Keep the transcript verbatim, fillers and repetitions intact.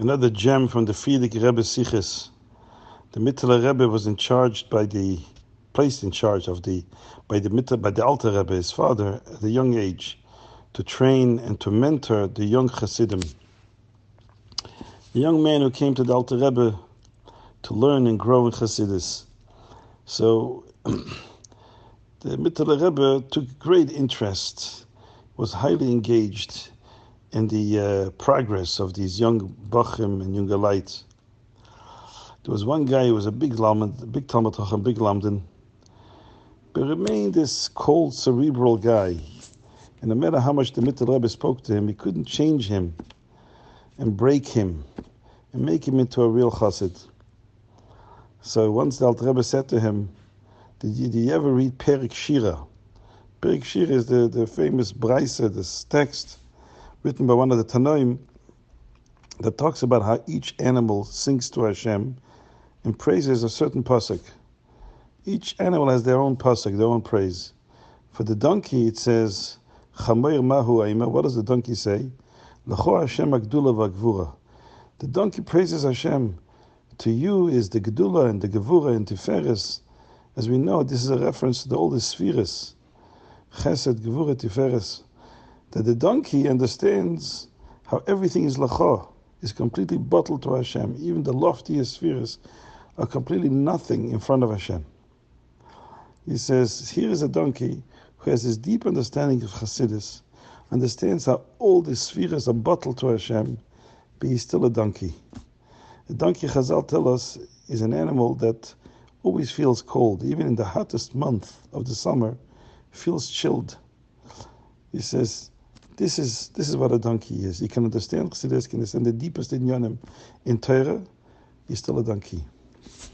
Another gem from the Frierdiker Rebbe Siches. The Mitteler Rebbe was in charge by the placed in charge of the by the by the Alter Rebbe, his father, at a young age, to train and to mentor the young Hasidim. The young man who came to the Alter Rebbe to learn and grow in Hasidus. So the Mitteler Rebbe took great interest, was highly engaged in the uh, progress of these young bachim and young alites. There was one guy who was a big Talmud, a big Talmud Chacham, big Lamdan, but remained this cold, cerebral guy. And no matter how much the Mitteler Rebbe spoke to him, he couldn't change him and break him and make him into a real chassid. So once the Alter Rebbe said to him, did you, did you ever read Perik Shira? Perik Shira is the, the famous braisa, this text written by one of the Tanoim that talks about how each animal sings to Hashem and praises a certain pasuk. Each animal has their own pasuk, their own praise. For the donkey, it says, what does the donkey say? Lecha Hashem Gedula v'Gevura. The donkey praises Hashem. To you is the Gedula and the Gevura and Tiferis. As we know, this is a reference to the oldest spheris, Chesed, Gevura, Tiferis. That the donkey understands how everything is lecha, is completely bottled to Hashem. Even the loftiest spheres are completely nothing in front of Hashem. He says, here is a donkey who has this deep understanding of Hasidus, understands how all the spheres are bottled to Hashem, but he's still a donkey. The donkey, Chazal tell us, is an animal that always feels cold. Even in the hottest month of the summer, feels chilled. He says, this is this is what a donkey is. He can understand Ksileskin, can understand the deepest Dinyanim in Torah. He's still a donkey.